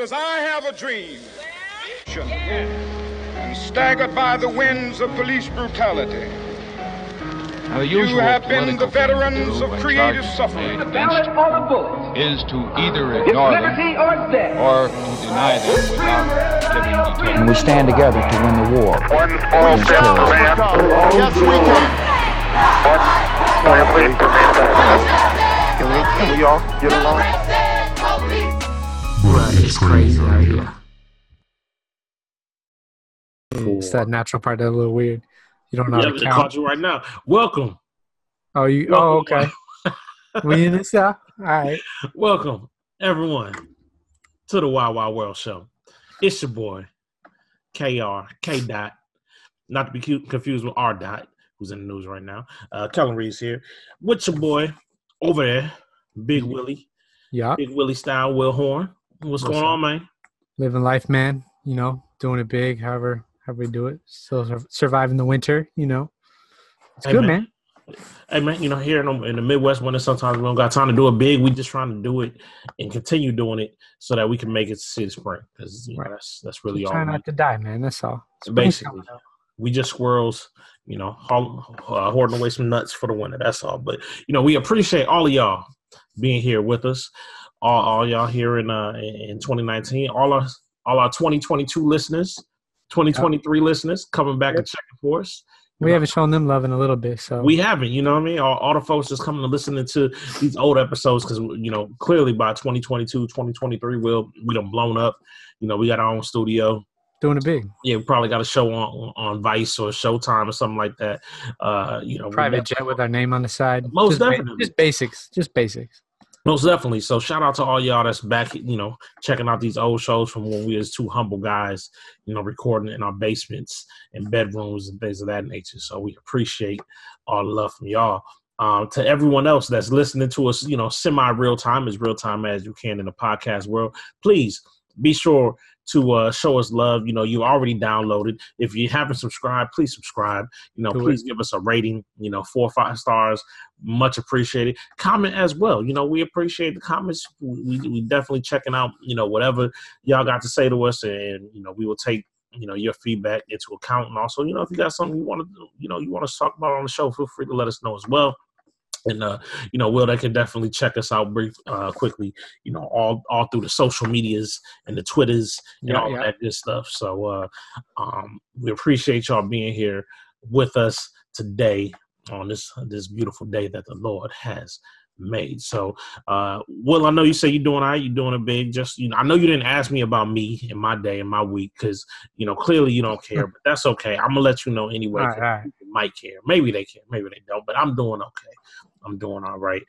'Cause I have a dream. Well, yeah. And staggered by the winds of police brutality. You have been the veterans of creative suffering. The ballot or the bullet is to either ignore them or to deny them without giving detail. And we stand together to win the war. One small step for man. Yes, we can. One can we all get along? It's crazy right here. It's that natural part that's a little weird. You don't know how to count. I caught you right now. Welcome. Oh, you. Welcome. Oh, okay. We in this now? All right. Welcome, everyone, to the Wild Wild World Show. It's your boy, KR, K Dot. Not to be confused with R Dot, who's in the news right now. Kellen Reeves here. With your boy over there, Big Willie. Yeah. Big Willie style, Will Horn. What's going on, man? Living life, man. You know, doing it big, however we do it. Still surviving the winter, you know. It's good, man. Hey, man, you know, here in the Midwest winter, sometimes we don't got time to do it big. We just trying to do it and continue doing it so that we can make it to see the spring. Because you know, that's really all. Trying not to die, man. That's all. Basically, we just squirrels, you know, hoarding away some nuts for the winter. That's all. But, you know, we appreciate all of y'all being here with us. All y'all here in 2019, all our 2022 listeners, 2023 listeners coming back and checking for us. We haven't shown them love in a little bit, so we haven't. You know what I mean? All the folks just coming and listening to these old episodes because you know clearly by 2022, 2023, we done blown up. You know, we got our own studio. Doing it big. Yeah, we probably got a show on Vice or Showtime or something like that. You know, private jet with our name on the side. Most definitely, just basics. Most definitely. So shout out to all y'all that's back, you know, checking out these old shows from when we was two humble guys, you know, recording in our basements and bedrooms and things of that nature. So we appreciate all the love from y'all. To everyone else that's listening to us, you know, semi-real time, as real time as you can in the podcast world, please be sure to show us love. You know, you already downloaded. If you haven't subscribed, please subscribe. You know, please give us a rating, you know, 4 or 5 stars. Much appreciated. Comment as well. You know, we appreciate the comments. We definitely checking out, you know, whatever y'all got to say to us. And, you know, we will take, you know, your feedback into account. And also, you know, if you got something you want to, you know, you want to talk about on the show, feel free to let us know as well. And, you know, Will, they can definitely check us out quickly, you know, all through the social medias and the Twitters and all that good stuff. So we appreciate y'all being here with us today on this beautiful day that the Lord has made. So, Will, I know you say you're doing all right. You're doing it big. Just, you know, I know you didn't ask me about me and my day and my week because, you know, clearly you don't care, but that's okay. I'm going to let you know anyway. All right. People might care. Maybe they care. Maybe they don't, but I'm doing okay. I'm doing all right.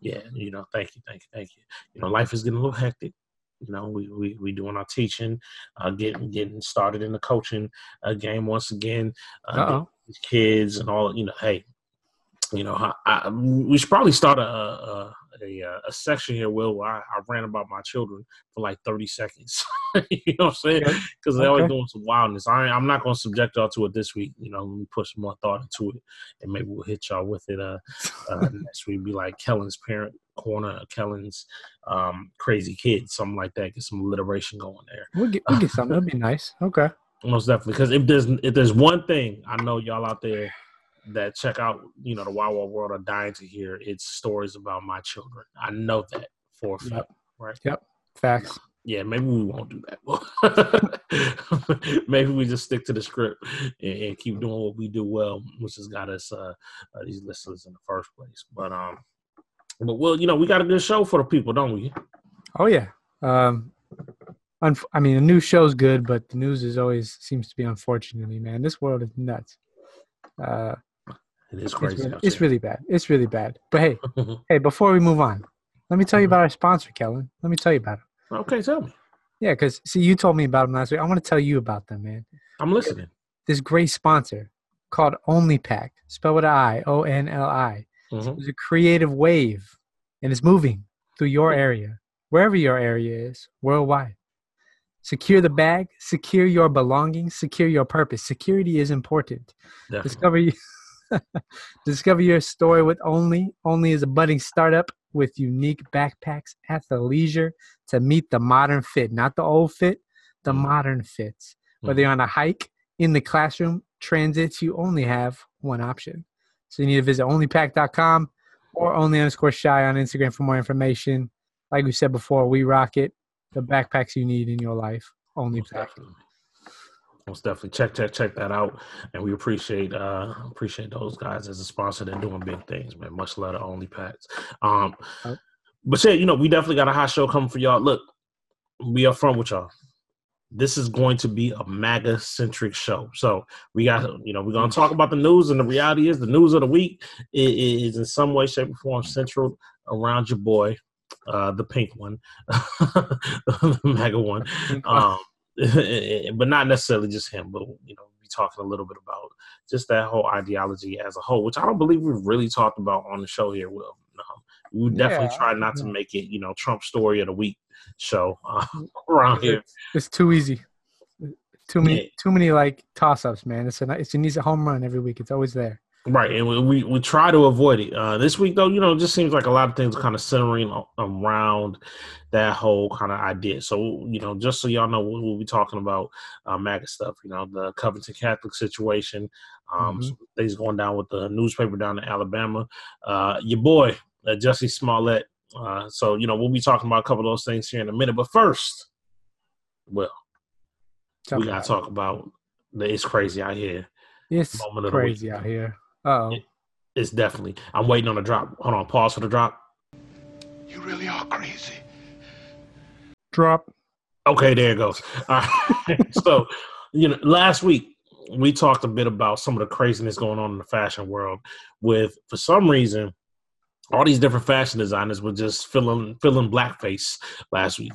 Yeah, you know, thank you. You know, life is getting a little hectic. You know, we doing our teaching, getting started in the coaching game once again. Kids and all, you know, hey, you know, we should probably start a section here, Will, where I ran about my children for like 30 seconds. You know what I'm saying? Because they're always doing some wildness. I'm not going to subject y'all to it this week. You know, let me put some more thought into it, and maybe we'll hit y'all with it next week. Be like Kellen's Parent Corner, Kellen's Crazy Kids, something like that. Get some alliteration going there. We'll get something. That'd be nice. Okay. Most definitely. Because if there's one thing I know y'all out there that check out, you know, the Wild Wild World are dying to hear, it's stories about my children. I know that for a fact, right? Yep. Facts. Yeah, maybe we won't do that. Maybe we just stick to the script and keep doing what we do well, which has got us these listeners in the first place. But well, you know, we got a good show for the people, don't we? Oh yeah. I mean, a new show's good, but the news is always seems to be unfortunately, man. This world is nuts. It is crazy. It's really bad. It's really bad. But hey, hey, before we move on, let me tell you about our sponsor, Kellen. Let me tell you about him. Okay, tell me. Yeah, because see, you told me about him last week. I want to tell you about them, man. I'm listening. This great sponsor called OnlyPack, spelled with an I, ONLI. Mm-hmm. It's a creative wave, and it's moving through your area, wherever your area is, worldwide. Secure the bag, secure your belongings, secure your purpose. Security is important. Discover your story with Only. Only is a budding startup with unique backpacks, athleisure to meet the modern fit. Not the old fit, the modern fits. Whether you're on a hike, in the classroom, transits, you only have one option. So you need to visit onlypack.com or only_shy on Instagram for more information. Like we said before, we rock it. The backpacks you need in your life. OnlyPack. Most definitely. Check that out. And we appreciate those guys as a sponsor. They're doing big things, man. Much love to OnlyPacks. But yeah, we definitely got a hot show coming for y'all. Look, we are front with y'all. This is going to be a MAGA-centric show. So we got, we're going to talk about the news, and the reality is the news of the week is in some way, shape, or form central around your boy, the pink one, the MAGA one, but not necessarily just him, but, we're talking a little bit about just that whole ideology as a whole, which I don't believe we've really talked about on the show here, Will. We definitely try not to make it, Trump story of the week show around here. It's too easy. Too many like toss-ups, man. It needs a home run every week. It's always there. Right, and we try to avoid it. This week, though, it just seems like a lot of things are kind of centering around that whole kind of idea. So, just so y'all know, we'll be talking about MAGA stuff, the Covington Catholic situation, some things going down with the newspaper down in Alabama. Your boy, Jussie Smollett. So, we'll be talking about a couple of those things here in a minute. But first, we got to talk about the It's Crazy Out Here. It's crazy out here. Uh-oh. It's definitely. I'm waiting on the drop. Hold on. Pause for the drop. You really are crazy. Drop. Okay, there it goes. All right. So, last week we talked a bit about some of the craziness going on in the fashion world with, for some reason, all these different fashion designers were just filling blackface last week.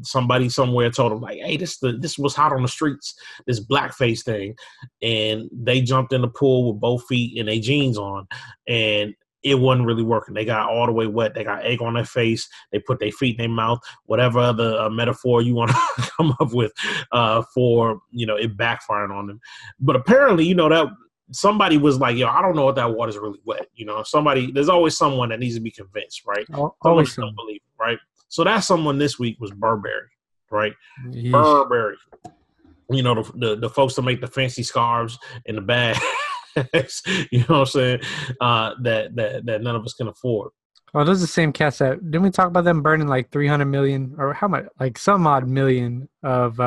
Somebody somewhere told them, like, hey, this was hot on the streets, this blackface thing. And they jumped in the pool with both feet and their jeans on, and it wasn't really working. They got all the way wet. They got egg on their face. They put their feet in their mouth, whatever other metaphor you want to come up with for, it backfiring on them. But apparently, that somebody was like, I don't know if that water's really wet. There's always someone that needs to be convinced, right? Always don't believe, right? So that someone this week was Burberry, right? Yes. Burberry. The folks that make the fancy scarves and the bags, that none of us can afford. Oh, those are the same cats that, didn't we talk about them burning like 300 million or how much, like some odd million of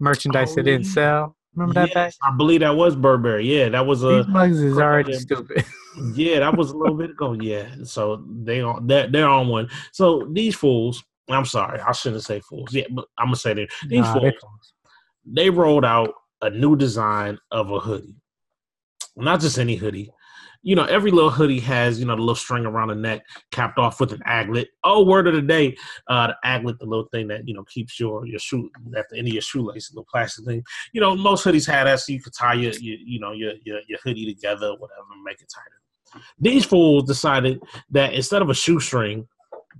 merchandise that didn't sell? Remember that back? I believe that was Burberry. Yeah, that was a. These mugs is already stupid. Yeah, that was a little bit ago. Yeah, so they're on one. So these fools. I'm sorry, I shouldn't say fools. Yeah, but I'm gonna say that these fools. They rolled out a new design of a hoodie, not just any hoodie. Every little hoodie has, the little string around the neck capped off with an aglet. Oh, word of the day, the aglet, the little thing that, keeps your shoe at the end of your shoelace, the little plastic thing. Most hoodies have that so you can tie your hoodie together or whatever and make it tighter. These fools decided that instead of a shoestring,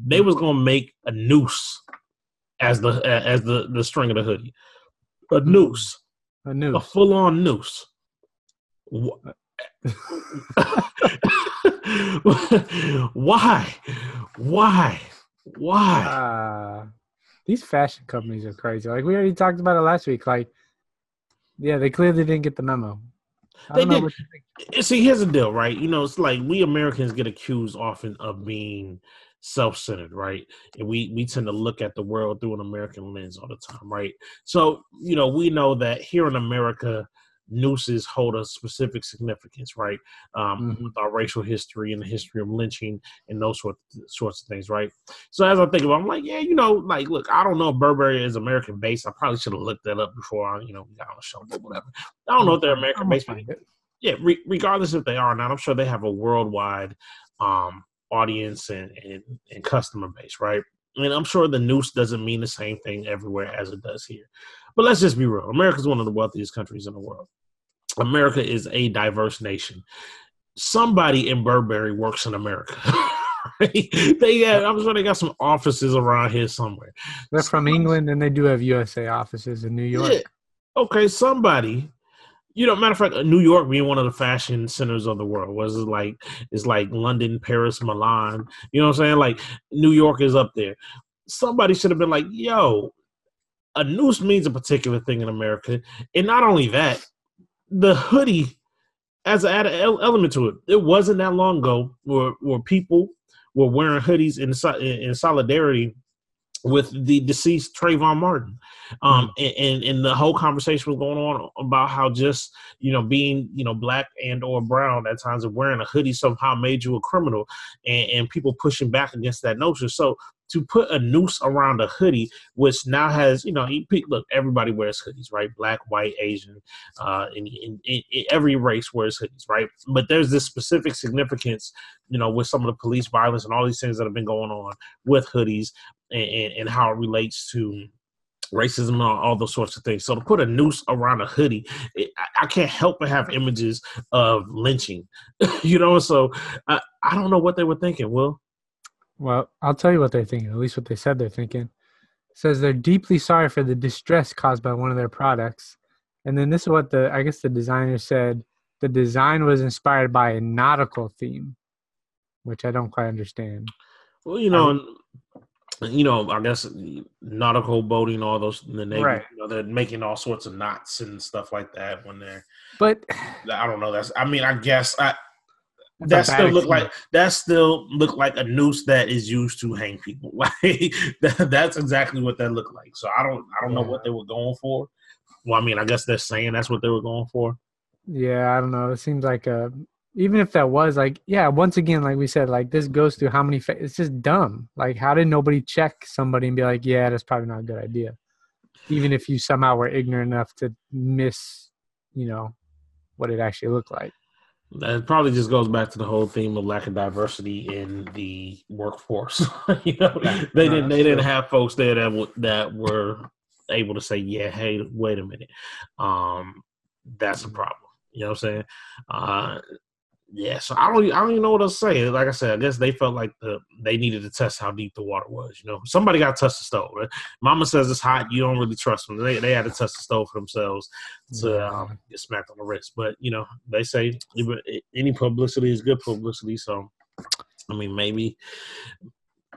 they was going to make a noose as the string of the hoodie. A noose. A full-on noose. What? Why these fashion companies are crazy. Like we already talked about it last week. Like, yeah, they clearly didn't get the memo. See, here's the deal, right? It's like we Americans get accused often of being self-centered, right? And we tend to look at the world through an American lens all the time, right? So we know that here in America, nooses hold a specific significance, right? With our racial history and the history of lynching and those sorts of things, right? So as I think about it, I'm like, yeah, like, look, I don't know if Burberry is American-based. I probably should have looked that up before I, got on the show or whatever. I don't know if they're American-based. Yeah, regardless if they are or not, I'm sure they have a worldwide audience and customer base, right? And I'm sure the noose doesn't mean the same thing everywhere as it does here. But let's just be real. America's one of the wealthiest countries in the world. America is a diverse nation. Somebody in Burberry works in America. Right? I'm sure they got some offices around here somewhere. They're from England, and they do have USA offices in New York. Yeah. Okay, somebody You know, matter of fact, New York being one of the fashion centers of the world was like, it's like London, Paris, Milan. You know what I'm saying? Like New York is up there. Somebody should have been like, yo, a noose means a particular thing in America. And not only that, the hoodie as an added element to it. It wasn't that long ago where people were wearing hoodies in solidarity with the deceased Trayvon Martin. And the whole conversation was going on about how just, you know, being, you know, black and or brown at times of wearing a hoodie somehow made you a criminal, and people pushing back against that notion. So to put a noose around a hoodie, which now has, you know, look, everybody wears hoodies, right? Black, white, Asian, and every race wears hoodies, right? But there's this specific significance, you know, with some of the police violence and all these things that have been going on with hoodies, and how it relates to racism and all those sorts of things. So to put a noose around a hoodie, I can't help but have images of lynching, you know? So I don't know what they were thinking, Will. Well, I'll tell you what they're thinking, at least what they said they're thinking. It says they're deeply sorry for the distress caused by one of their products. And then this is what I guess the designer said. The design was inspired by a nautical theme, which I don't quite understand. Well, you know, I guess nautical boating, all those in the Navy, right. You know, they're making all sorts of knots and stuff like that when they're, but I don't know. That still looked like a noose that is used to hang people. Like that's exactly what that looked like. So I don't know what they were going for. Well, I mean, I guess they're saying that's what they were going for. Yeah, I don't know. It seems like even if that was like, yeah, once again, like we said, like this goes through how many. It's just dumb. Like, how did nobody check somebody and be like, yeah, that's probably not a good idea, even if you somehow were ignorant enough to miss, you know, what it actually looked like. That probably just goes back to the whole theme of lack of diversity in the workforce. You know, they didn't have folks there that were able to say, yeah, hey, wait a minute, that's a problem. You know what I'm saying? Yeah, so I don't even know what else to say. Like I said, I guess they felt like they needed to test how deep the water was. You know, somebody got to test the stove. Right? Mama says it's hot. You don't really trust them. They had to test the stove for themselves to get smacked on the wrist. But you know, they say any publicity is good publicity. So, I mean, maybe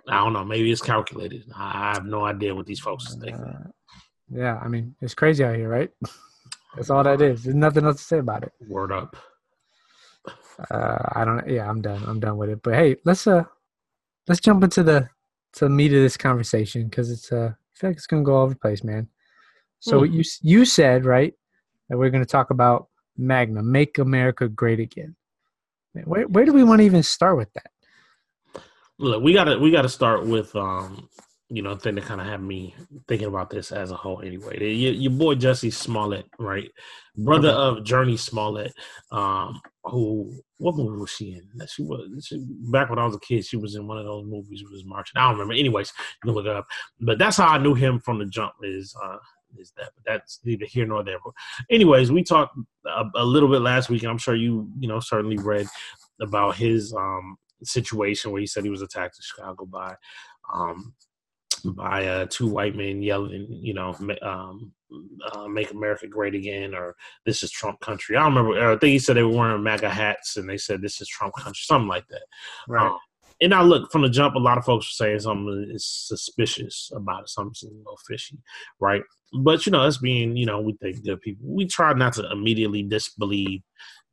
I don't know. Maybe it's calculated. I have no idea what these folks are thinking. Yeah, I mean, it's crazy out here, right? That's all that is. There's nothing else to say about it. Word up. I'm done with it, but hey, let's jump into the meat of this conversation, because it's I feel like it's gonna go all over the place, man. So you said, right, that we're gonna talk about MAGNA, Make America Great Again. Man, where do we want to even start with that? Look, we gotta start with you know, thing that kind of had me thinking about this as a whole anyway. Your boy Jussie Smollett, right? Brother of Journey Smollett, who, what movie was she in? She back when I was a kid, she was in one of those movies with his marching. I don't remember. Anyways, you can look it up. But that's how I knew him from the jump is that. But that's neither here nor there. But anyways, we talked a little bit last week, and I'm sure you know, certainly read about his situation where he said he was attacked in Chicago by two white men yelling, you know, "Make America Great Again," or "This is Trump country." I don't remember. I think he said they were wearing MAGA hats, and they said "This is Trump country," something like that. Right. And now, look, from the jump, a lot of folks were saying something is suspicious about it. Something's a little fishy, right? But you know, us being, you know, we think good people, we try not to immediately disbelieve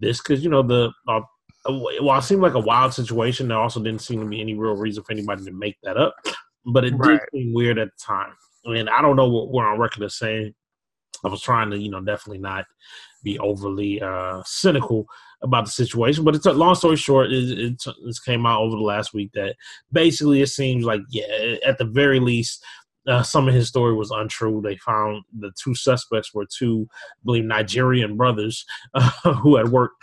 this, because you know while it seemed like a wild situation, there also didn't seem to be any real reason for anybody to make that up. But it did seem weird at the time. I mean, I don't know what we're on record as saying. I was trying to, you know, definitely not be overly cynical about the situation. But long story short, it came out over the last week that basically it seems like, yeah, at the very least, some of his story was untrue. They found the two suspects were two, I believe, Nigerian brothers who had worked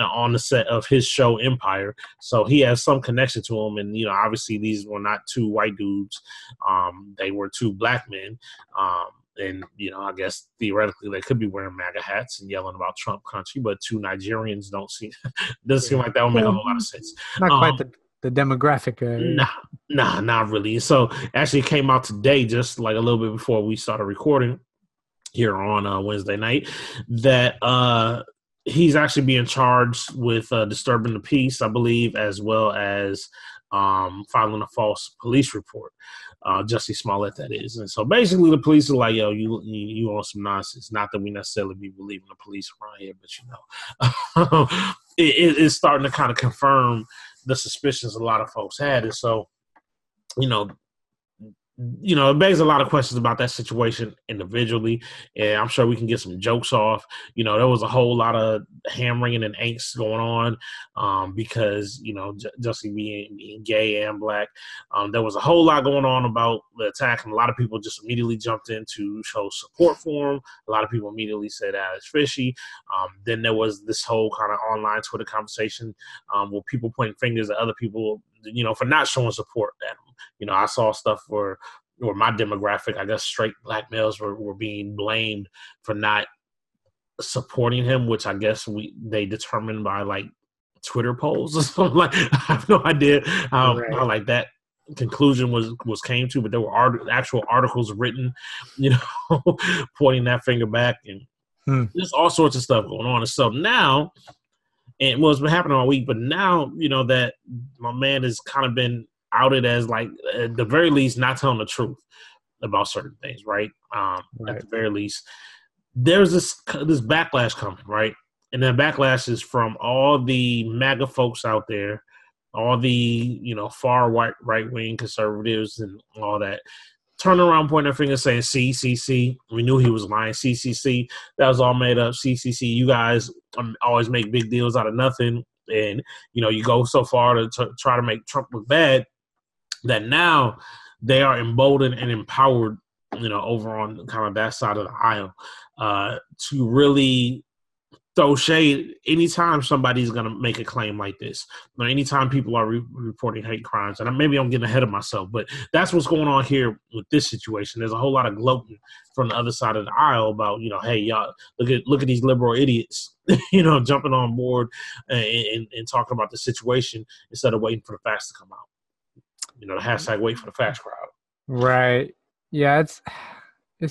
on the set of his show Empire. So he has some connection to him. And, you know, obviously these were not two white dudes. They were two black men. And, you know, I guess theoretically they could be wearing MAGA hats and yelling about Trump country, but two Nigerians doesn't seem like that would make a whole lot of sense. Not quite the demographic. Nah, not really. So actually it came out today, just like a little bit before we started recording. here on Wednesday night, that he's actually being charged with disturbing the peace, I believe, as well as filing a false police report. Jussie Smollett, that is. And so basically the police are like, yo, you on some nonsense. Not that we necessarily be believing the police around here, but you know, it's starting to kind of confirm the suspicions a lot of folks had. And so, you know, it begs a lot of questions about that situation individually, and I'm sure we can get some jokes off. You know, there was a whole lot of hammering and angst going on because, you know, Jussie being gay and black, there was a whole lot going on about the attack, and a lot of people just immediately jumped in to show support for him. A lot of people immediately said that it's fishy. Then there was this whole kind of online Twitter conversation where people pointing fingers at other people, you know, for not showing support at him. You know, I saw stuff where my demographic, I guess straight black males were being blamed for not supporting him, which I guess they determined by like Twitter polls or something. Like, I have no idea how like that conclusion was came to, but there were actual articles written, you know, pointing that finger back, and there's all sorts of stuff going on. And so now, and what's been happening all week, but now, you know, that my man has kind of been outed as, like, at the very least, not telling the truth about certain things, right? At the very least, there's this backlash coming, right? And that backlash is from all the MAGA folks out there, all the, you know, far right-wing conservatives and all that, turning around, pointing their fingers, saying, see, we knew he was lying, see, that was all made up, see, you guys always make big deals out of nothing, and, you know, you go so far to try to make Trump look bad, that now they are emboldened and empowered, you know, over on kind of that side of the aisle to really throw shade anytime somebody's going to make a claim like this, or anytime people are reporting hate crimes. And maybe I'm getting ahead of myself, but that's what's going on here with this situation. There's a whole lot of gloating from the other side of the aisle about, you know, hey, y'all, look at these liberal idiots, you know, jumping on board and talking about the situation instead of waiting for the facts to come out. You know, the hashtag wait for the facts crowd. Right. Yeah, it's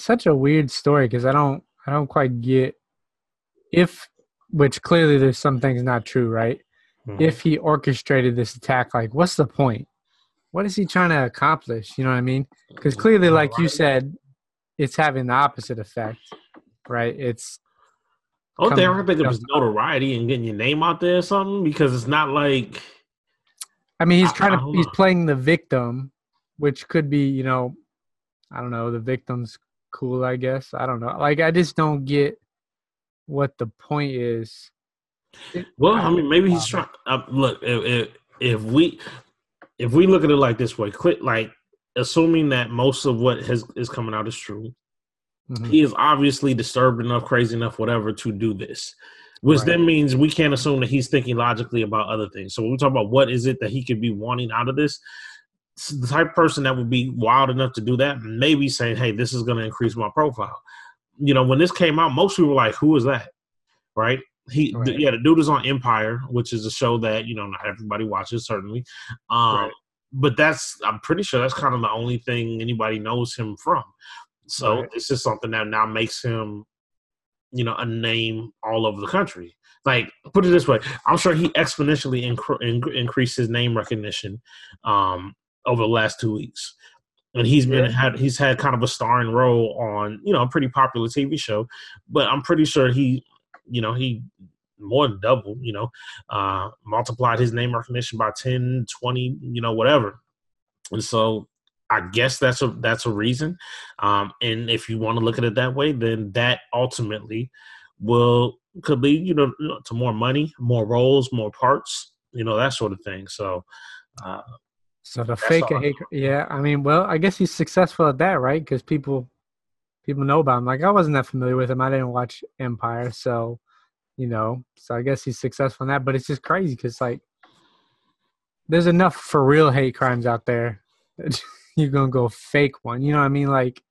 such a weird story because I don't quite get which clearly there's some things not true, right? Mm-hmm. If he orchestrated this attack, like, what's the point? What is he trying to accomplish? You know what I mean? Because clearly, like you said, it's having the opposite effect, right? It's they don't think it was notoriety and getting your name out there or something, because it's not like, I mean, he's playing the victim, which could be, you know, I don't know, the victim's cool, I guess. I don't know. Like, I just don't get what the point is. Well, I mean, maybe he's trying. Look, if we look at it like this way, assuming that most of what is coming out is true, mm-hmm. He is obviously disturbed enough, crazy enough, whatever, to do this. Which then means we can't assume that he's thinking logically about other things. So when we talk about what is it that he could be wanting out of this, the type of person that would be wild enough to do that may be saying, hey, this is going to increase my profile. You know, when this came out, most people were like, who is that? Right? The dude is on Empire, which is a show that, you know, not everybody watches, certainly. But I'm pretty sure that's kind of the only thing anybody knows him from. So it's just something that now makes him, you know, a name all over the country. Like, put it this way, I'm sure he exponentially increased his name recognition over the last 2 weeks, and he's had kind of a starring role on, you know, a pretty popular TV show. But I'm pretty sure he, you know, he more than doubled, you know, multiplied his name recognition by 10, 20, you know, whatever. And so, I guess that's a reason. And if you want to look at it that way, then that ultimately could lead, you know, to more money, more roles, more parts, you know, that sort of thing. So, so the fake, yeah. I mean, well, I guess he's successful at that, right? Because people know about him. Like, I wasn't that familiar with him. I didn't watch Empire, so, you know. So I guess he's successful in that. But it's just crazy because, like, there's enough for real hate crimes out there. You're gonna go fake one, you know what I mean? Like,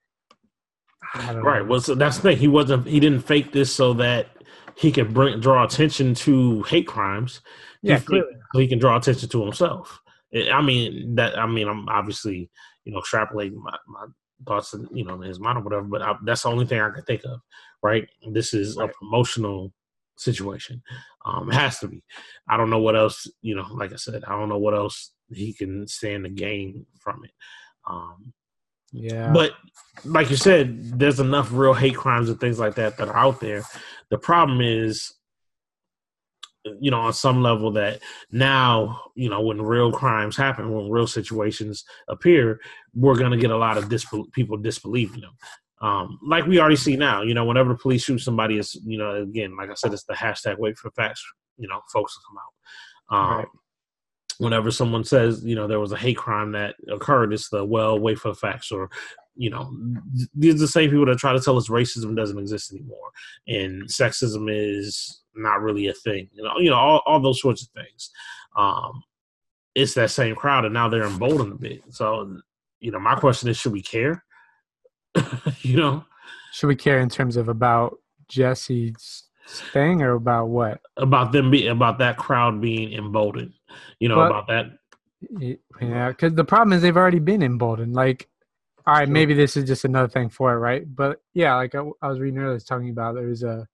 I don't know. Well, so that's the thing. He didn't fake this so that he could draw attention to hate crimes. Yeah, clearly. He can draw attention to himself. I mean, I'm obviously, you know, extrapolating my thoughts, and, you know, in his mind or whatever, but that's the only thing I can think of, right? This is a promotional situation. It has to be. I don't know what else, you know, like I said, I don't know what else he can stand to gain from it. Yeah. But like you said, there's enough real hate crimes and things like that that are out there. The problem is, you know, on some level that now, you know, when real crimes happen, when real situations appear, we're going to get a lot of people disbelieving them. Like we already see now, you know, whenever the police shoot somebody, it's, you know, again, like I said, it's the hashtag wait for facts, you know, folks to come out. Right. Whenever someone says, you know, there was a hate crime that occurred, it's the, well, wait for the facts, or, you know, these are the same people that try to tell us racism doesn't exist anymore and sexism is not really a thing, you know, all those sorts of things. It's that same crowd, and now they're emboldened a bit. So, you know, my question is, should we care? You know, should we care in terms of about Jesse's thing, or about what? About them being, about that crowd being emboldened, you know, but, about that. Yeah, because the problem is they've already been emboldened. Like, all right, maybe this is just another thing for it, right? But yeah, like I was reading earlier, talking about there was a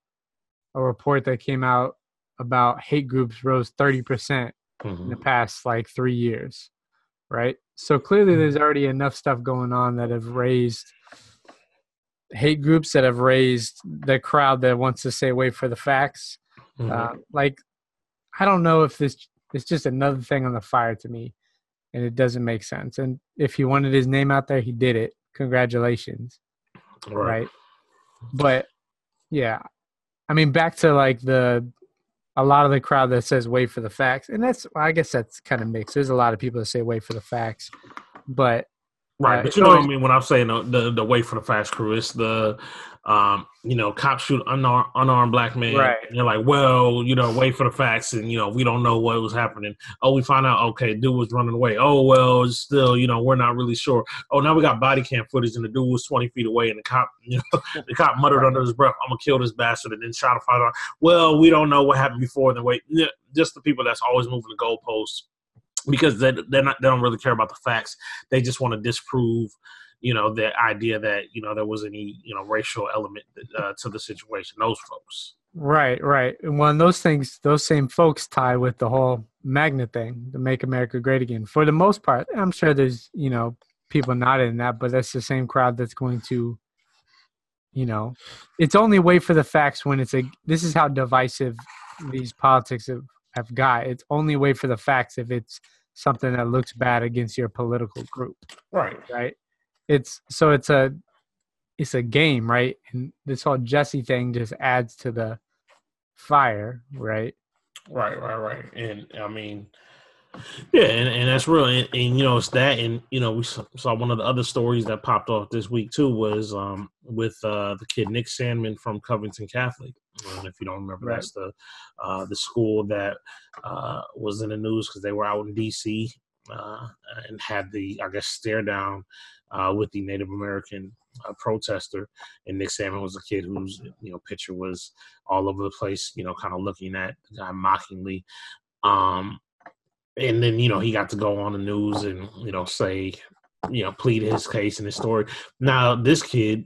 report that came out about hate groups rose 30% in the past like 3 years, right? So clearly there's already enough stuff going on that have raised hate groups, that have raised the crowd that wants to say wait for the facts. Like, I don't know if it's just another thing on the fire to me, and it doesn't make sense. And if he wanted his name out there, he did it. Congratulations. Right? But yeah, I mean, back to like a lot of the crowd that says wait for the facts. And that's, well, I guess that's kind of mixed. There's a lot of people that say wait for the facts, but. Right. But you know what I mean when I'm saying the wait for the facts crew, it's the, you know, cops shoot unarmed black man. Right. And they're like, well, you know, wait for the facts. And, you know, we don't know what was happening. Oh, we find out, okay, dude was running away. Oh, well, it's still, you know, we're not really sure. Oh, now we got body cam footage and the dude was 20 feet away and the cop, you know, the cop muttered under his breath, I'm going to kill this bastard, and then shot a firearm. Well, we don't know what happened before. Then wait, just the people that's always moving the goalposts. Because they don't really care about the facts. They just want to disprove, you know, the idea that, you know, there was any, you know, racial element to the situation. Those folks. Right. And when those things, those same folks tie with the whole MAGNA thing, the Make America Great Again. For the most part, I'm sure there's, you know, people not in that, but that's the same crowd that's going to, you know, it's only wait for the facts when it's this is how divisive these politics have got. It's only way for the facts if it's something that looks bad against your political group. Right. It's a game, right? And this whole Jussie thing just adds to the fire, right? Right. And I mean, yeah, and that's real. And you know, it's that. And you know, we saw one of the other stories that popped off this week too was with the kid Nick Sandman from Covington Catholic. And if you don't remember, that's the school that was in the news because they were out in D.C. And had the, I guess, stare down with the Native American protester. And Nick Sandman was a kid whose, you know, picture was all over the place, you know, kind of looking at the guy mockingly. And then, you know, he got to go on the news and, you know, say, you know, plead his case and his story. Now, this kid...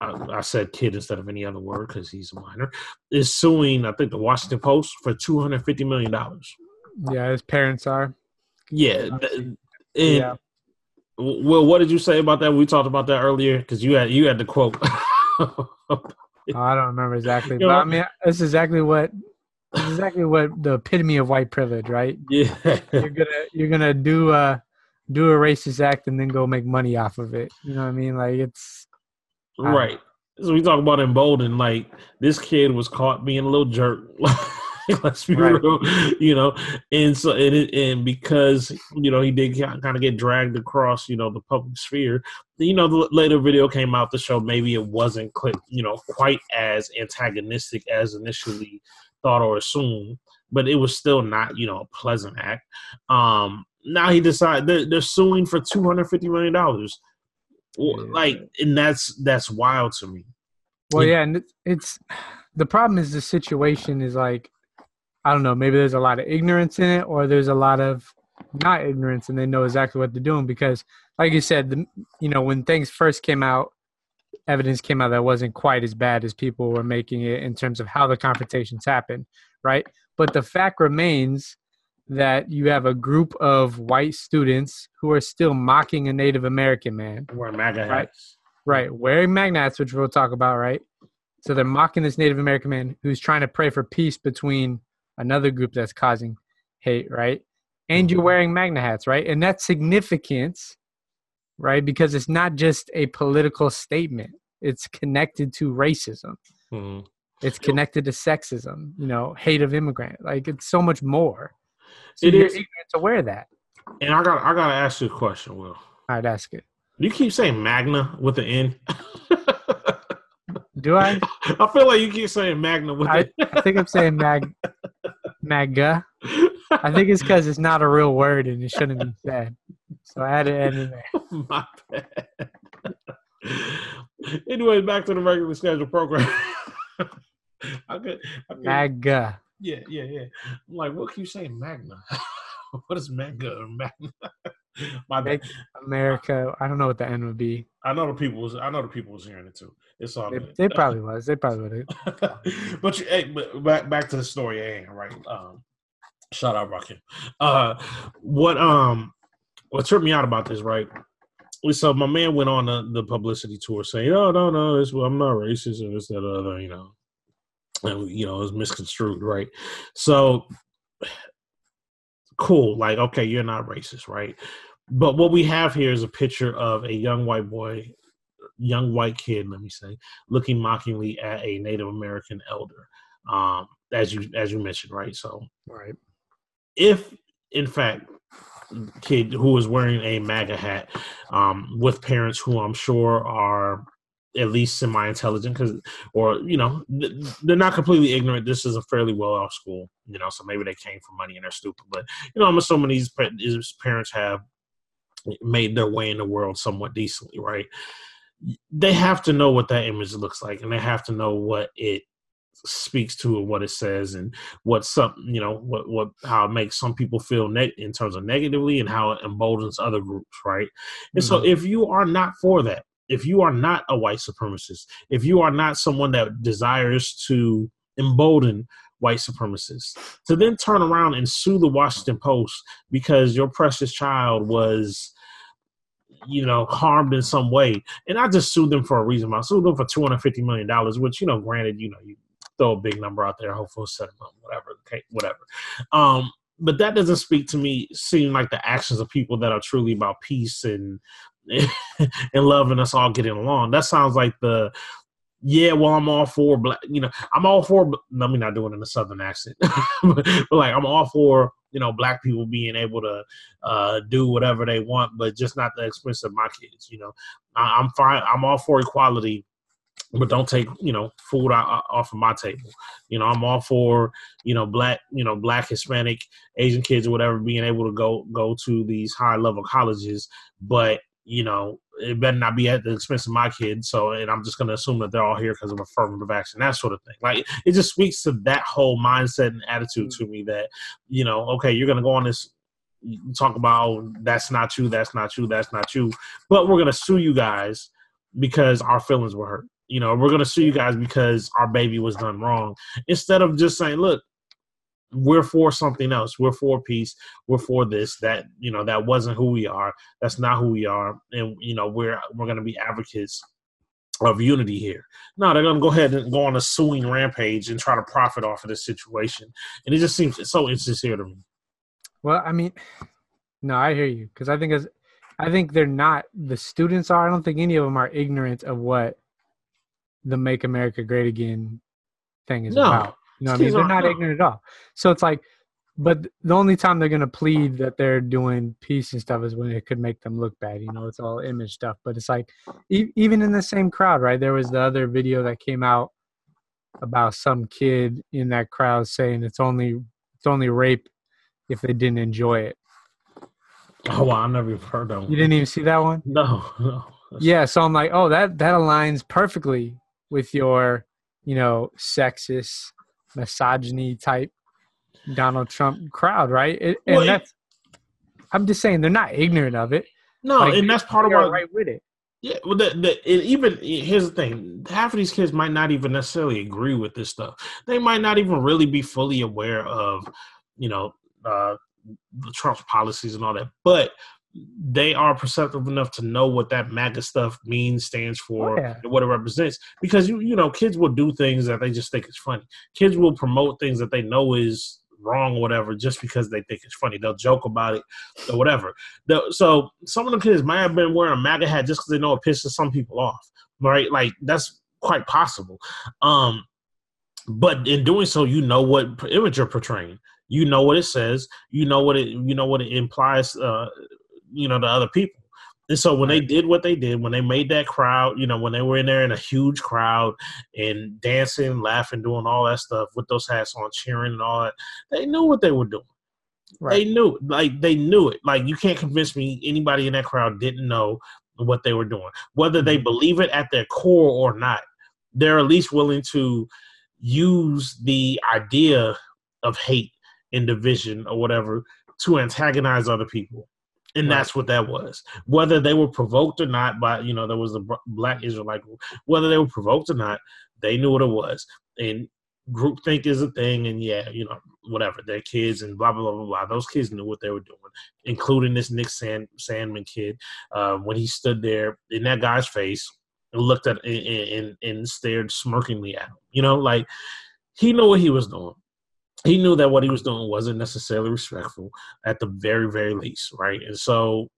I said kid instead of any other word because he's a minor, is suing, I think, the Washington Post for $250 million. Yeah, his parents are. Yeah. Yeah. Well, what did you say about that? We talked about that earlier because you had the quote. I don't remember exactly. You know, but I mean, that's exactly what the epitome of white privilege, right? Yeah. You're gonna do a racist act and then go make money off of it. You know what I mean? Like, it's... Right. So we talk about emboldened. Like, this kid was caught being a little jerk. Let's be real, you know. And so, and because, you know, he did kind of get dragged across, you know, the public sphere. You know, the later video came out to show maybe it wasn't, you know, quite as antagonistic as initially thought or assumed, but it was still not, you know, a pleasant act. Now he decided they're suing for $250 million. Like, and that's wild to me. Well, yeah, and it's the problem is the situation is like, I don't know, maybe there's a lot of ignorance in it, or there's a lot of not ignorance, and they know exactly what they're doing because, like you said, when things first came out, evidence came out that wasn't quite as bad as people were making it in terms of how the confrontations happen, right? But the fact remains that you have a group of white students who are still mocking a Native American man. Wearing MAGA hats. Right, wearing MAGA hats, which we'll talk about, right? So they're mocking this Native American man who's trying to pray for peace between another group that's causing hate, right? And you're wearing MAGA hats, right? And that's significant, right? Because it's not just a political statement. It's connected to racism. Mm-hmm. It's connected to sexism, hate of immigrant. Like, it's so much more. So it is ignorant to wear that. And I gotta ask you a question, Will. All right, ask it. You keep saying magna with an N. Do I? I feel like you keep saying magna with an N. I think I'm saying maga. I think it's because it's not a real word and it shouldn't be said. So I had to add in there. My bad. Anyway, back to the regularly scheduled program. I could. Maga. Yeah. I'm like, what can you say, Magna? What is MAGA or Magna? My bad. America. I don't know what the N would be. I know the people was hearing it too. It's all good. They probably was. They probably would have. But back to the story, Anne, right? Shout out Rakim. What tripped me out about this, right? So my man went on the publicity tour saying, "Oh no, this, well, I'm not racist or this, that, or other," And, it was misconstrued, right? So, cool. Like, okay, you're not racist, right? But what we have here is a picture of a young white kid, looking mockingly at a Native American elder, as you mentioned, right? So, right. If, in fact, kid who is wearing a MAGA hat with parents who I'm sure are at least semi-intelligent, they're not completely ignorant. This is a fairly well-off school, so maybe they came for money and they're stupid. But, I'm assuming these parents have made their way in the world somewhat decently, right? They have to know what that image looks like, and they have to know what it speaks to and what it says and how it makes some people feel in terms of negatively and how it emboldens other groups, right? And so if you are not for that, if you are not a white supremacist, if you are not someone that desires to embolden white supremacists, to then turn around and sue the Washington Post because your precious child was, harmed in some way. And I just sued them for a reason. I sued them for $250 million, which, granted, you throw a big number out there, hopefully settlement, whatever. But that doesn't speak to me, seem like the actions of people that are truly about peace and love and us all getting along. That sounds like I'm all for black, I'm all for, let me not do it in a southern accent, but like, I'm all for, black people being able to do whatever they want, but just not at the expense of my kids. I'm fine. I'm all for equality, but don't take, food off of my table. I'm all for, black, black, Hispanic, Asian kids or whatever, being able to go to these high level colleges, but it better not be at the expense of my kids. So, and I'm just going to assume that they're all here because of affirmative action, that sort of thing. Like, it just speaks to that whole mindset and attitude to me that, okay, you're going to go on this, talk about, oh, that's not you, that's not you, that's not you. But we're going to sue you guys because our feelings were hurt. We're going to sue you guys because our baby was done wrong. Instead of just saying, look, we're for something else. We're for peace. We're for this, that, that wasn't who we are. That's not who we are. And, we're going to be advocates of unity here. No, they're going to go ahead and go on a suing rampage and try to profit off of this situation. And it just seems so insincere to me. Well, no, I hear you. Cause I think they're not, the students are, I don't think any of them are ignorant of what the Make America Great Again thing is about. They're not ignorant at all. So it's like, but the only time they're going to plead that they're doing peace and stuff is when it could make them look bad. It's all image stuff. But it's like, even in the same crowd, right? There was the other video that came out about some kid in that crowd saying it's only rape if they didn't enjoy it. Oh, wow, I never even heard that one. You didn't even see that one? No. Yeah, so I'm like, oh, that aligns perfectly with your, sexist, misogyny type Donald Trump crowd, right? It, and well, that's I'm just saying they're not ignorant of it. No, like, and that's part of why they're right with it. Yeah, well, here's the thing. Half of these kids might not even necessarily agree with this stuff. They might not even really be fully aware of, you know, the Trump's policies and all that. But they are perceptive enough to know what that MAGA stuff means, stands for, and what it represents. Because, you know, kids will do things that they just think is funny. Kids will promote things that they know is wrong or whatever just because they think it's funny. They'll joke about it or whatever. So some of the kids might have been wearing a MAGA hat just because they know it pisses some people off, right? Like, that's quite possible. But in doing so, you know what image you're portraying. You know what it says. You know what it implies, you know, to other people. And so when they did what they did, when they made that crowd, you know, when they were in there in a huge crowd and dancing, laughing, doing all that stuff with those hats on, cheering and all that, they knew what they were doing. Right. They knew it. Like, you can't convince me anybody in that crowd didn't know what they were doing. Whether they believe it at their core or not, they're at least willing to use the idea of hate and division or whatever to antagonize other people. And that's what that was. Whether they were provoked or not by, you know, there was a Black Israelite group. Whether they were provoked or not, they knew what it was. And groupthink is a thing, and yeah, you know, whatever. They're kids and blah, blah, blah, blah, blah. Those kids knew what they were doing, including this Nick Sandman kid. When he stood there in that guy's face and looked at and stared smirkingly at him. You know, like, he knew what he was doing. He knew that what he was doing wasn't necessarily respectful at the very, very least, right? And so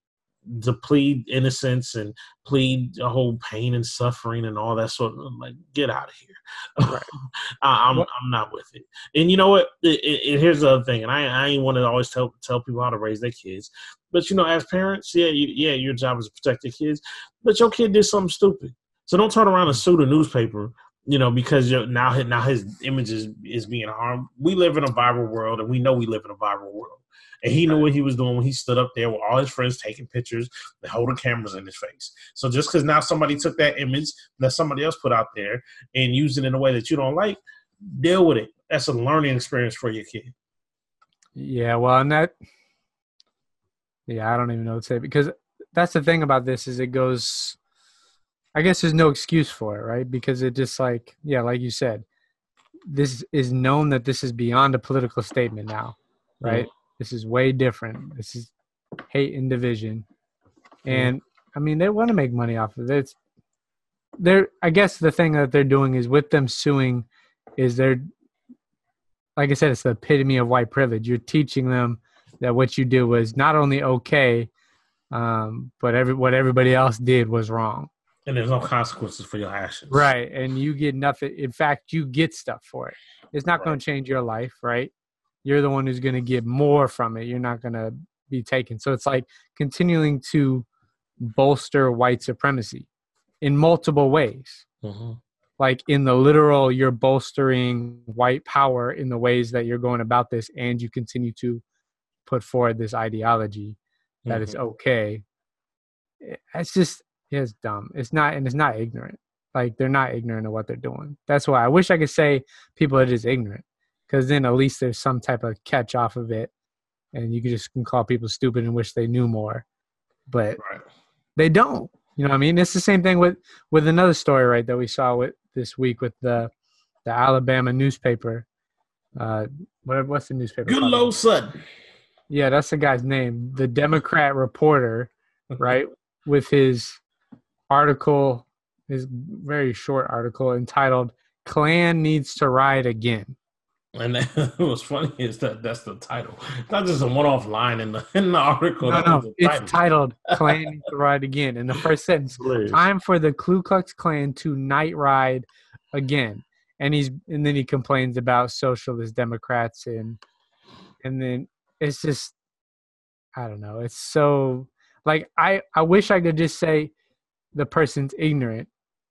to plead innocence and plead the whole pain and suffering and all that sort of, I'm like, get out of here. Right. I'm not with it. And you know what? Here's the other thing, and I ain't want to always tell people how to raise their kids. But, you know, as parents, your job is to protect your kids. But your kid did something stupid. So don't turn around and sue the newspaper, you know, because now his image is being harmed. We live in a viral world, and we know we live in a viral world. And he knew what he was doing when he stood up there with all his friends taking pictures and holding cameras in his face. So just because now somebody took that image that somebody else put out there and used it in a way that you don't like, deal with it. That's a learning experience for your kid. Yeah, well, and that – yeah, I don't even know what to say, because that's the thing about this is it goes – I guess there's no excuse for it, right? Because it just like, yeah, like you said, this is known that this is beyond a political statement now, right? Mm-hmm. This is way different. This is hate and division. And, I mean, they want to make money off of it. I guess the thing that they're doing is with them suing is they're, like I said, it's the epitome of white privilege. You're teaching them that what you did was not only okay, but what everybody else did was wrong. And there's no consequences for your actions. Right. And you get nothing. In fact, you get stuff for it. It's not going to change your life, right? You're the one who's going to get more from it. You're not going to be taken. So it's like continuing to bolster white supremacy in multiple ways. Mm-hmm. Like in the literal, you're bolstering white power in the ways that you're going about this, and you continue to put forward this ideology that it's okay. It's just... yeah, it's dumb. It's not, and it's not ignorant. Like, they're not ignorant of what they're doing. That's why I wish I could say people are just ignorant, because then at least there's some type of catch off of it, and you can just call people stupid and wish they knew more, but they don't. You know what I mean? It's the same thing with another story, right, that we saw with this week with the Alabama newspaper. What's the newspaper? Good Lord, Sutton. Yeah, that's the guy's name. The Democrat reporter, right, with his article, is very short article entitled "Klan Needs to Ride Again," and what's funny is that's the title, not just a one-off line in the article. No, it's titled "Klan Needs to Ride Again." In the first sentence, time for the Ku Klux Klan to night ride again, and then he complains about socialist Democrats, and then it's just, I don't know. It's so like I wish I could just say the person's ignorant,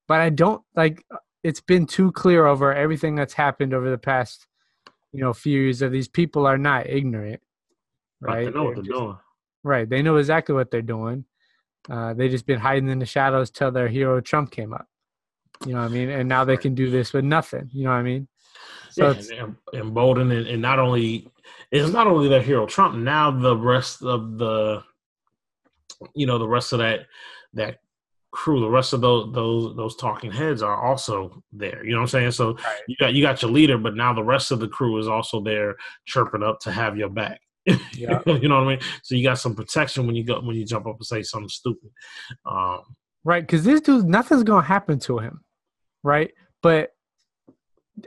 but I don't, like, it's been too clear over everything that's happened over the past, you know, few years that these people are not ignorant, right? They know what they're doing. Right. They know exactly what they're doing. They just been hiding in the shadows till their hero Trump came up, you know what I mean? And now they can do this with nothing, you know what I mean? That's, and emboldened, and not only it's not only their hero Trump. Now the rest of the, you know, the rest of that crew, the rest of those talking heads are also there. You know what I'm saying? So right. you got your leader, but now the rest of the crew is also there chirping up to have your back. Yeah. You know what I mean? So you got some protection when you jump up and say something stupid. Right, because this dude, nothing's gonna happen to him, right? But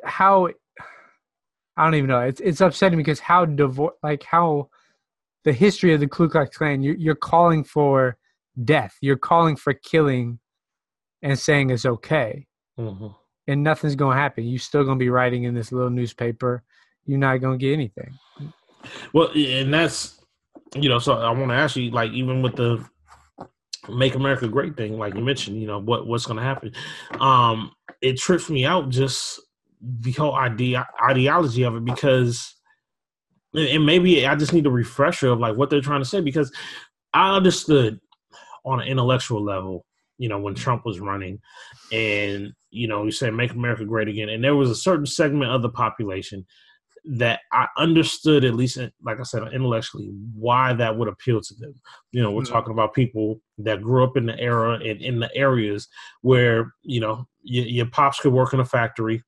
how, I don't even know. It's upsetting because how the history of the Ku Klux Klan, you're calling for death, you're calling for killing, and saying it's okay, mm-hmm. and nothing's gonna happen. You're still gonna be writing in this little newspaper. You're not gonna get anything. Well, and that's, you know, so I want to ask you, like, even with the Make America Great thing, like you mentioned, you know, what's going to happen? It trips me out, just the whole ideology of it, because, and maybe I just need a refresher of like what they're trying to say, because I understood on an intellectual level, you know, when Trump was running and, you know, he said, Make America Great Again. And there was a certain segment of the population that I understood, at least, like I said, intellectually, why that would appeal to them. You know, we're mm-hmm. talking about people that grew up in the era and in the areas where, you know, your pops could work in a factory,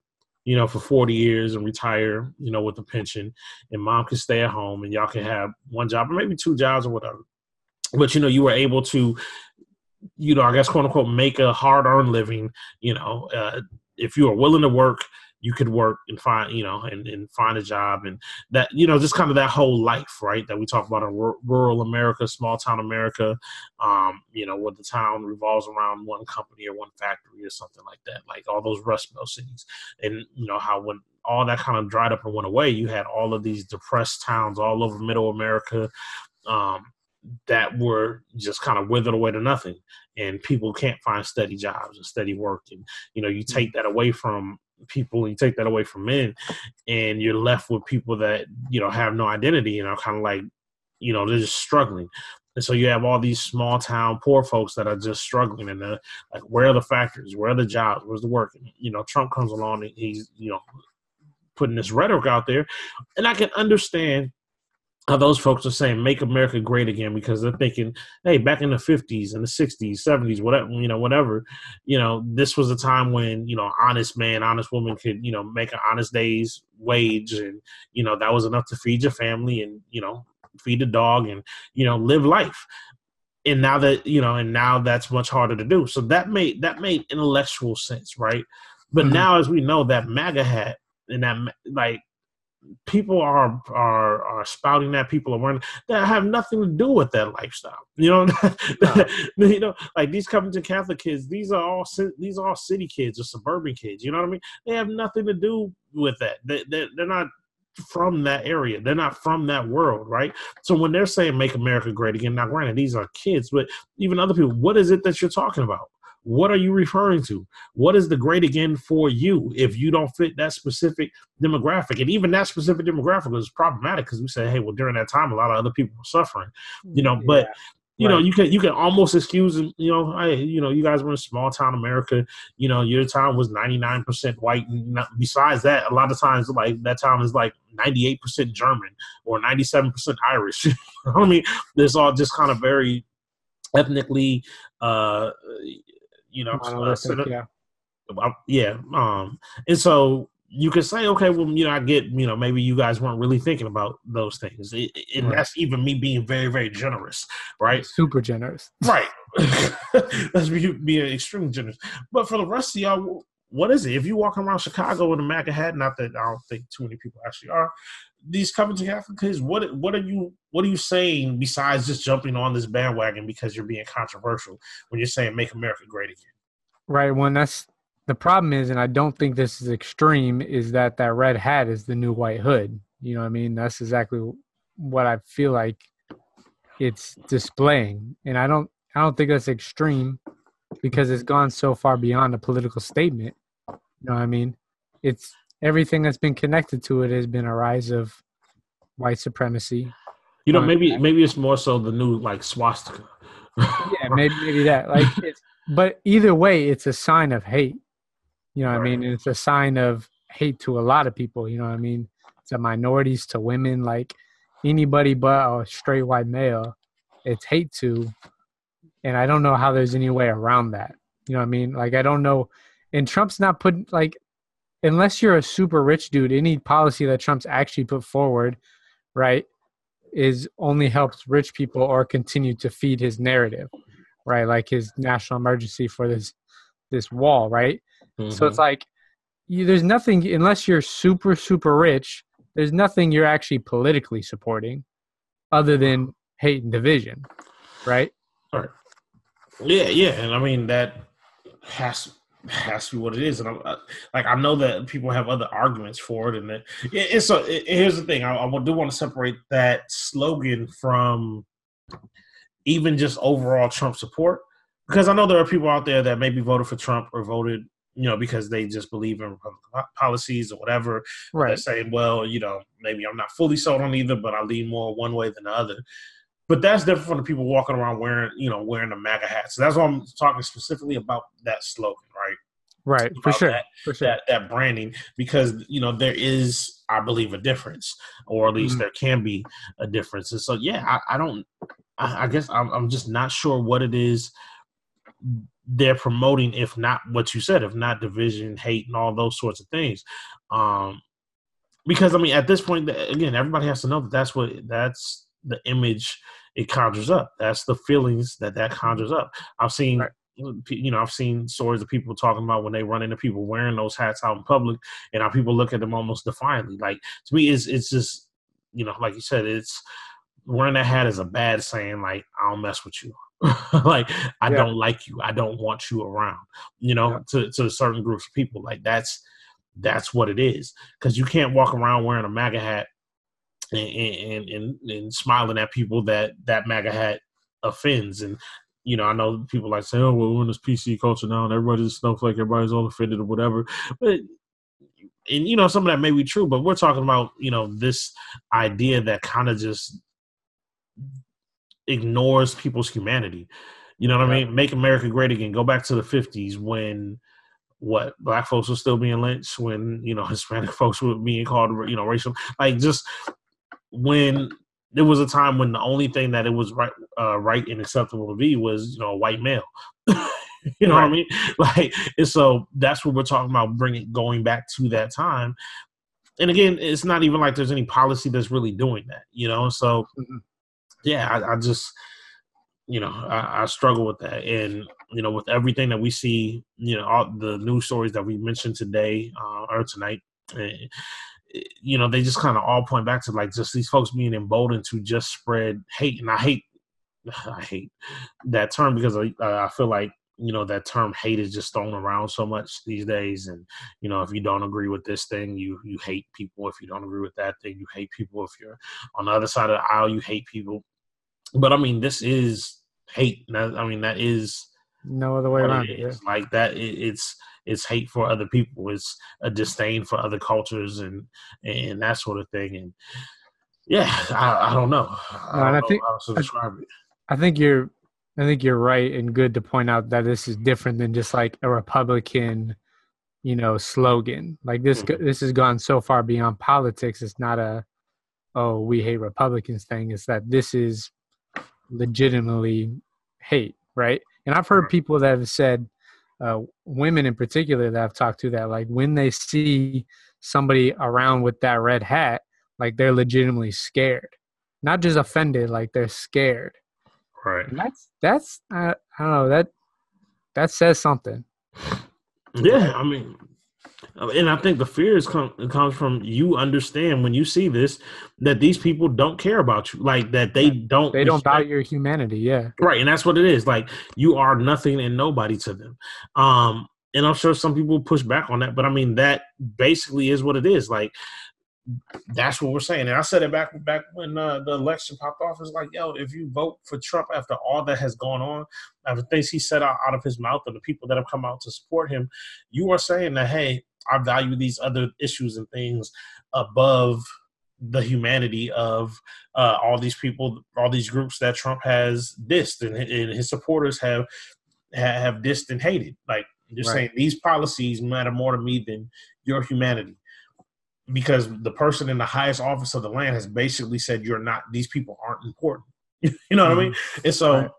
you know, for 40 years and retire, you know, with a pension, and mom could stay at home and y'all could have one job or maybe two jobs or whatever. But, you know, you were able to, you know, I guess, quote unquote, make a hard-earned living, you know, if you are willing to work, you could work and find, you know, and find a job, and that, you know, just kind of that whole life, right, that we talk about in rural America, small town America, you know, where the town revolves around one company or one factory or something like that, like all those Rust Belt cities. And, you know, how when all that kind of dried up and went away, you had all of these depressed towns all over middle America that were just kind of withered away to nothing, and people can't find steady jobs and steady work. And, you know, you take that away from people, you take that away from men, and you're left with people that, you know, have no identity and are kind of like, you know, they're just struggling. And so you have all these small town poor folks that are just struggling, and they're like, where are the factories? Where are the jobs? Where's the work? And, you know, Trump comes along and he's, you know, putting this rhetoric out there, and I can understand how those folks are saying Make America Great Again, because they're thinking, hey, back in the 50s and the 60s, 70s, whatever, you know, this was a time when, you know, honest man, honest woman could, you know, make an honest day's wage, and, you know, that was enough to feed your family and, you know, feed the dog and, you know, live life. And now that, you know, and now that's much harder to do. So that made intellectual sense, right? But mm-hmm. now, as we know, that MAGA hat and that, like, people are spouting that, people are wearing that have nothing to do with that lifestyle. You know, you know, like these Covington Catholic kids, these are all city kids or suburban kids. You know what I mean? They have nothing to do with that. They're not from that area. They're not from that world, right? So when they're saying Make America Great Again, now granted, these are kids, but even other people, what is it that you're talking about? What are you referring to? What is the great again for you if you don't fit that specific demographic? And even that specific demographic is problematic, because we say, hey, well, during that time, a lot of other people were suffering, you know, yeah, but, you right. know, you can almost excuse, you know, hey, you know, you guys were in small town America, you know, your town was 99% white. And besides that, a lot of times, like, that town is like 98% German or 97% Irish. I mean, this all just kind of very ethnically, you know, and so you can say, okay, well, you know, I get, you know, maybe you guys weren't really thinking about those things, and right. that's even me being very, very generous, right? Super generous, right? That's me being extremely generous. But for the rest of y'all, what is it? If you walk around Chicago with a MAGA hat, not that I don't think too many people actually are, these Covington Catholic kids, what are you saying besides just jumping on this bandwagon because you're being controversial when you're saying Make America Great Again? Right. Well, that's the problem is, and I don't think this is extreme, is that red hat is the new white hood. You know what I mean? That's exactly what I feel like it's displaying. And I don't think that's extreme, because it's gone so far beyond a political statement. You know what I mean? It's everything that's been connected to it has been a rise of white supremacy. You know, maybe it's more so the new, like, swastika. Yeah, maybe that. Like, but either way, it's a sign of hate. You know what right. I mean? It's a sign of hate to a lot of people, you know what I mean? To minorities, to women, like anybody but a straight white male, it's hate to. And I don't know how there's any way around that. You know what I mean? Like, I don't know. And Trump's not putting, like, unless you're a super rich dude, any policy that Trump's actually put forward, right, is only helps rich people or continue to feed his narrative, right? Like his national emergency for this wall, right? Mm-hmm. So it's like, there's nothing, unless you're super, super rich, there's nothing you're actually politically supporting other than hate and division, right? All right. Yeah, yeah. And I mean, that has to be what it is. And I know that people have other arguments for it. And that, yeah, so here's the thing. I do want to separate that slogan from even just overall Trump support, because I know there are people out there that maybe voted for Trump or voted, you know, because they just believe in Republican policies or whatever. Right. They're saying, well, you know, maybe I'm not fully sold on either, but I lean more one way than the other. But that's different from the people walking around wearing a MAGA hat. So that's why I'm talking specifically about that slogan, right? Right, about for sure. That branding, because, you know, there is, I believe, a difference, or at least there can be a difference. And so, yeah, I guess I'm just not sure what it is they're promoting, if not what you said, if not division, hate, and all those sorts of things. Because, I mean, at this point, again, everybody has to know that that's the image it conjures up. That's the feelings that conjures up. I've seen, right, you know, I've seen stories of people talking about when they run into people wearing those hats out in public, and how people look at them almost defiantly. Like, to me, it's just, you know, like you said, it's wearing that hat is a bad saying. Like, I don't mess with you. Like, I don't like you. I don't want you around, you know, to certain groups of people. Like, that's what it is. 'Cause you can't walk around wearing a MAGA hat and smiling at people that MAGA hat offends. And, you know, I know people like say, oh, well, we're in this PC culture now, and everybody's a snowflake, everybody's all offended or whatever. But, and, you know, some of that may be true, but we're talking about, you know, this idea that kind of just ignores people's humanity. You know what I mean? Make America great again. Go back to the 50s when black folks were still being lynched, when, you know, Hispanic folks were being called, you know, racial, like, just when there was a time when the only thing that it was right and acceptable to be was, you know, a white male. You know what I mean? Like, and so that's what we're talking about, going back to that time. And again, it's not even like there's any policy that's really doing that, you know? So, yeah, I just, you know, I struggle with that. And, you know, with everything that we see, you know, all the news stories that we mentioned today or tonight, you know, they just kind of all point back to, like, just these folks being emboldened to just spread hate. And I hate that term, because I feel like, you know, that term hate is just thrown around so much these days. And, you know, if you don't agree with this thing, you hate people. If you don't agree with that thing, you hate people. If you're on the other side of the aisle, you hate people. But I mean, this is hate. I mean, that is no other way around it. Yeah. Like that, it's hate for other people. It's a disdain for other cultures and that sort of thing. And yeah, I don't know. I think you're right and good to point out that this is different than just like a Republican, you know, slogan. Like this, this has gone so far beyond politics. It's not a, oh, we hate Republicans thing. It's that this is legitimately hate, right? And I've heard people that have said, women in particular that I've talked to, that like when they see somebody around with that red hat, like they're legitimately scared, not just offended, like they're scared. Right. And that's I don't know, that says something. Yeah, I mean, and I think the fear comes from, you understand when you see this that these people don't care about you, like that they don't value your humanity, yeah, right. And that's what it is. Like, you are nothing and nobody to them. And I'm sure some people push back on that, but I mean that basically is what it is. Like, that's what we're saying. And I said it back when the election popped off. It's like, yo, if you vote for Trump after all that has gone on, after things he said out of his mouth and the people that have come out to support him, you are saying that, hey, I value these other issues and things above the humanity of all these people, all these groups that Trump has dissed and his supporters have dissed and hated. Like, you're saying these policies matter more to me than your humanity. because the person in the highest office of the land has basically said, you're not, these people aren't important. You know what I mean? And so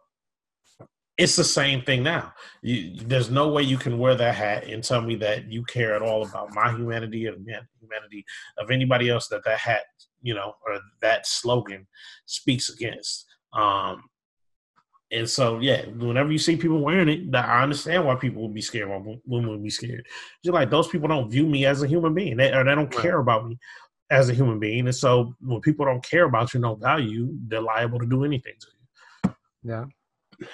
it's the same thing now. There's no way you can wear that hat and tell me that you care at all about my humanity and the humanity of anybody else that that hat, you know, or that slogan speaks against. And so, yeah, whenever you see people wearing it, I understand why people would be scared, why women would be scared. Just like those people don't view me as a human being, or they don't care about me as a human being. And so when people don't care about you, no value, they're liable to do anything to you. Yeah.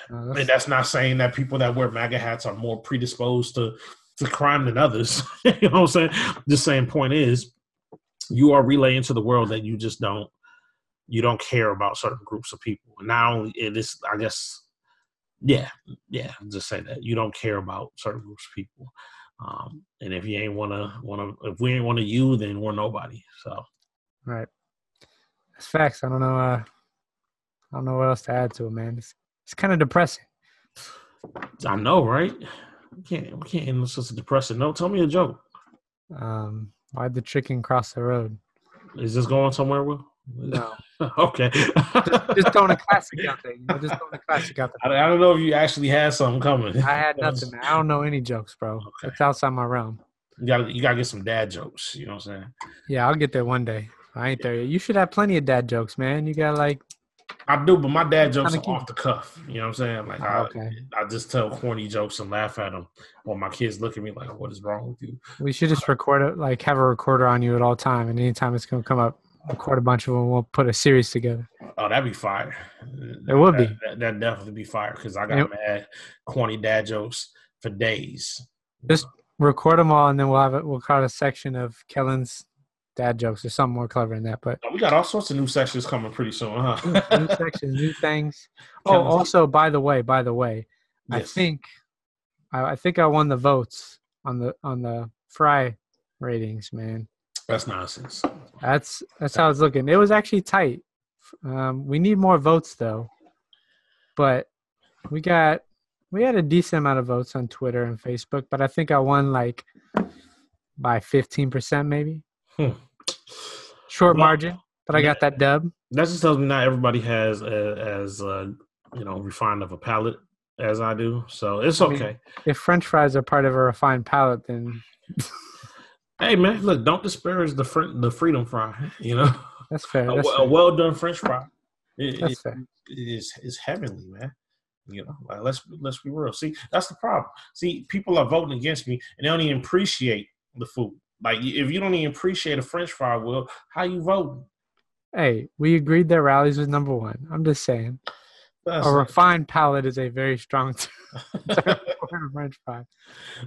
No, that's not saying that people that wear MAGA hats are more predisposed to crime than others. You know what I'm saying? The same point is you are relaying to the world that you just don't, you don't care about certain groups of people. And not only this, I guess, yeah, just say that you don't care about certain groups of people. And if you ain't if we ain't one of you, then we're nobody. So, right, that's facts. I don't know what else to add to it, man. It's kind of depressing. I know, right? We can't end this as a depressing. No, tell me a joke. Why'd the chicken cross the road? Is this going somewhere, Will? No. Okay. just throwing a classic out there. You know, just throwing a classic out there. I don't know if you actually had something coming. I had nothing, man. I don't know any jokes, bro. Okay. That's outside my realm. You gotta get some dad jokes. You know what I'm saying? Yeah, I'll get there one day. I ain't there yet. You should have plenty of dad jokes, man. You got like. I do, but my dad jokes are off the cuff. You know what I'm saying? Like I just tell corny jokes and laugh at them while my kids look at me like, "What is wrong with you?" We should just record it. Like have a recorder on you at all time, and anytime it's gonna come up. Record a bunch of them. We'll put a series together. Oh, that'd be fire. It would be. That'd definitely be fire because I got mad corny dad jokes for days. Just record them all, and then we'll call it a section of Kellen's dad jokes or something more clever than that. But we got all sorts of new sections coming pretty soon, huh? New sections, new things. Oh, also, by the way, yes. I think I won the votes on the Fry ratings, man. That's nonsense. That's how it's looking. It was actually tight. We need more votes though, but we had a decent amount of votes on Twitter and Facebook. But I think I won like by 15%, maybe. Short margin, but I got that dub. That just tells me not everybody has as refined of a palate as I do. So it's okay. I mean, if French fries are part of a refined palate, then. Hey man, look! Don't disparage the freedom fry. You know that's fair. That's fair. A well done French fry. It's heavenly, man. You know, like, let's be real. See, that's the problem. See, people are voting against me, and they don't even appreciate the food. Like, if you don't even appreciate a French fry, Will, how you voting? Hey, we agreed that rallies was number one. I'm just saying, a refined palate is a very strong term. French fry.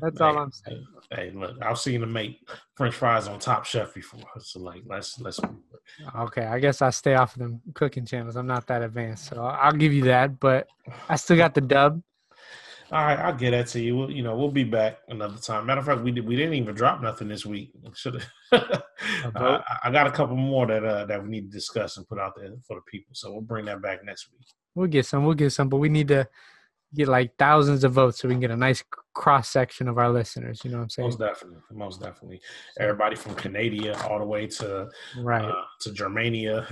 That's all I'm saying. Hey, look, I've seen them make French fries on Top Chef before, so like, let's. Okay, I guess I stay off of them cooking channels. I'm not that advanced, so I'll give you that. But I still got the dub. All right, I'll get that to you. We'll, we'll be back another time. Matter of fact, we didn't even drop nothing this week. Should have. I got a couple more that we need to discuss and put out there for the people. So we'll bring that back next week. We'll get some, but we need to. Get like thousands of votes so we can get a nice cross section of our listeners. You know what I'm saying? Most definitely. Everybody from Canada all the way to to Germania.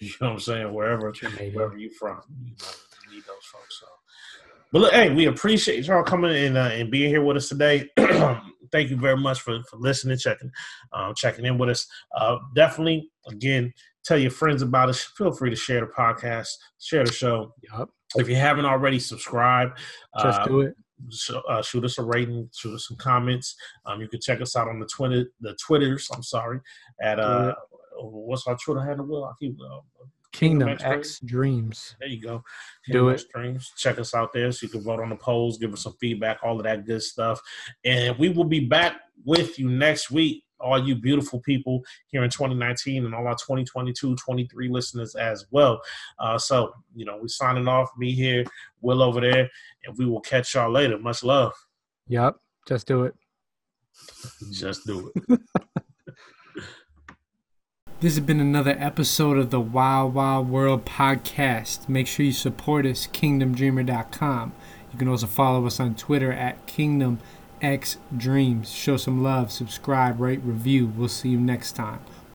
You know what I'm saying? Wherever you from, you need those folks. So, but look, hey, we appreciate y'all coming and being here with us today. Thank you very much for listening, checking in with us. Definitely, again, tell your friends about us. Feel free to share the podcast, share the show. Yep. If you haven't already, subscribe. Just do it. Shoot us a rating. Shoot us some comments. You can check us out on the Twitters. I'm sorry. At what's our Twitter handle? I keep KingdomXDreams. There you go. Do it. Dreams. Check us out there so you can vote on the polls. Give us some feedback. All of that good stuff. And we will be back with you next week. All you beautiful people here in 2019 and all our 2022, 23 listeners as well. So, we're signing off. Me here, Will over there, and we will catch y'all later. Much love. Yep. Just do it. Just do it. This has been another episode of the Wild Wild World podcast. Make sure you support us, KingdomDreamer.com. You can also follow us on Twitter at KingdomXDreams. KingdomXDreams. Show some love, subscribe, rate, review. We'll see you next time.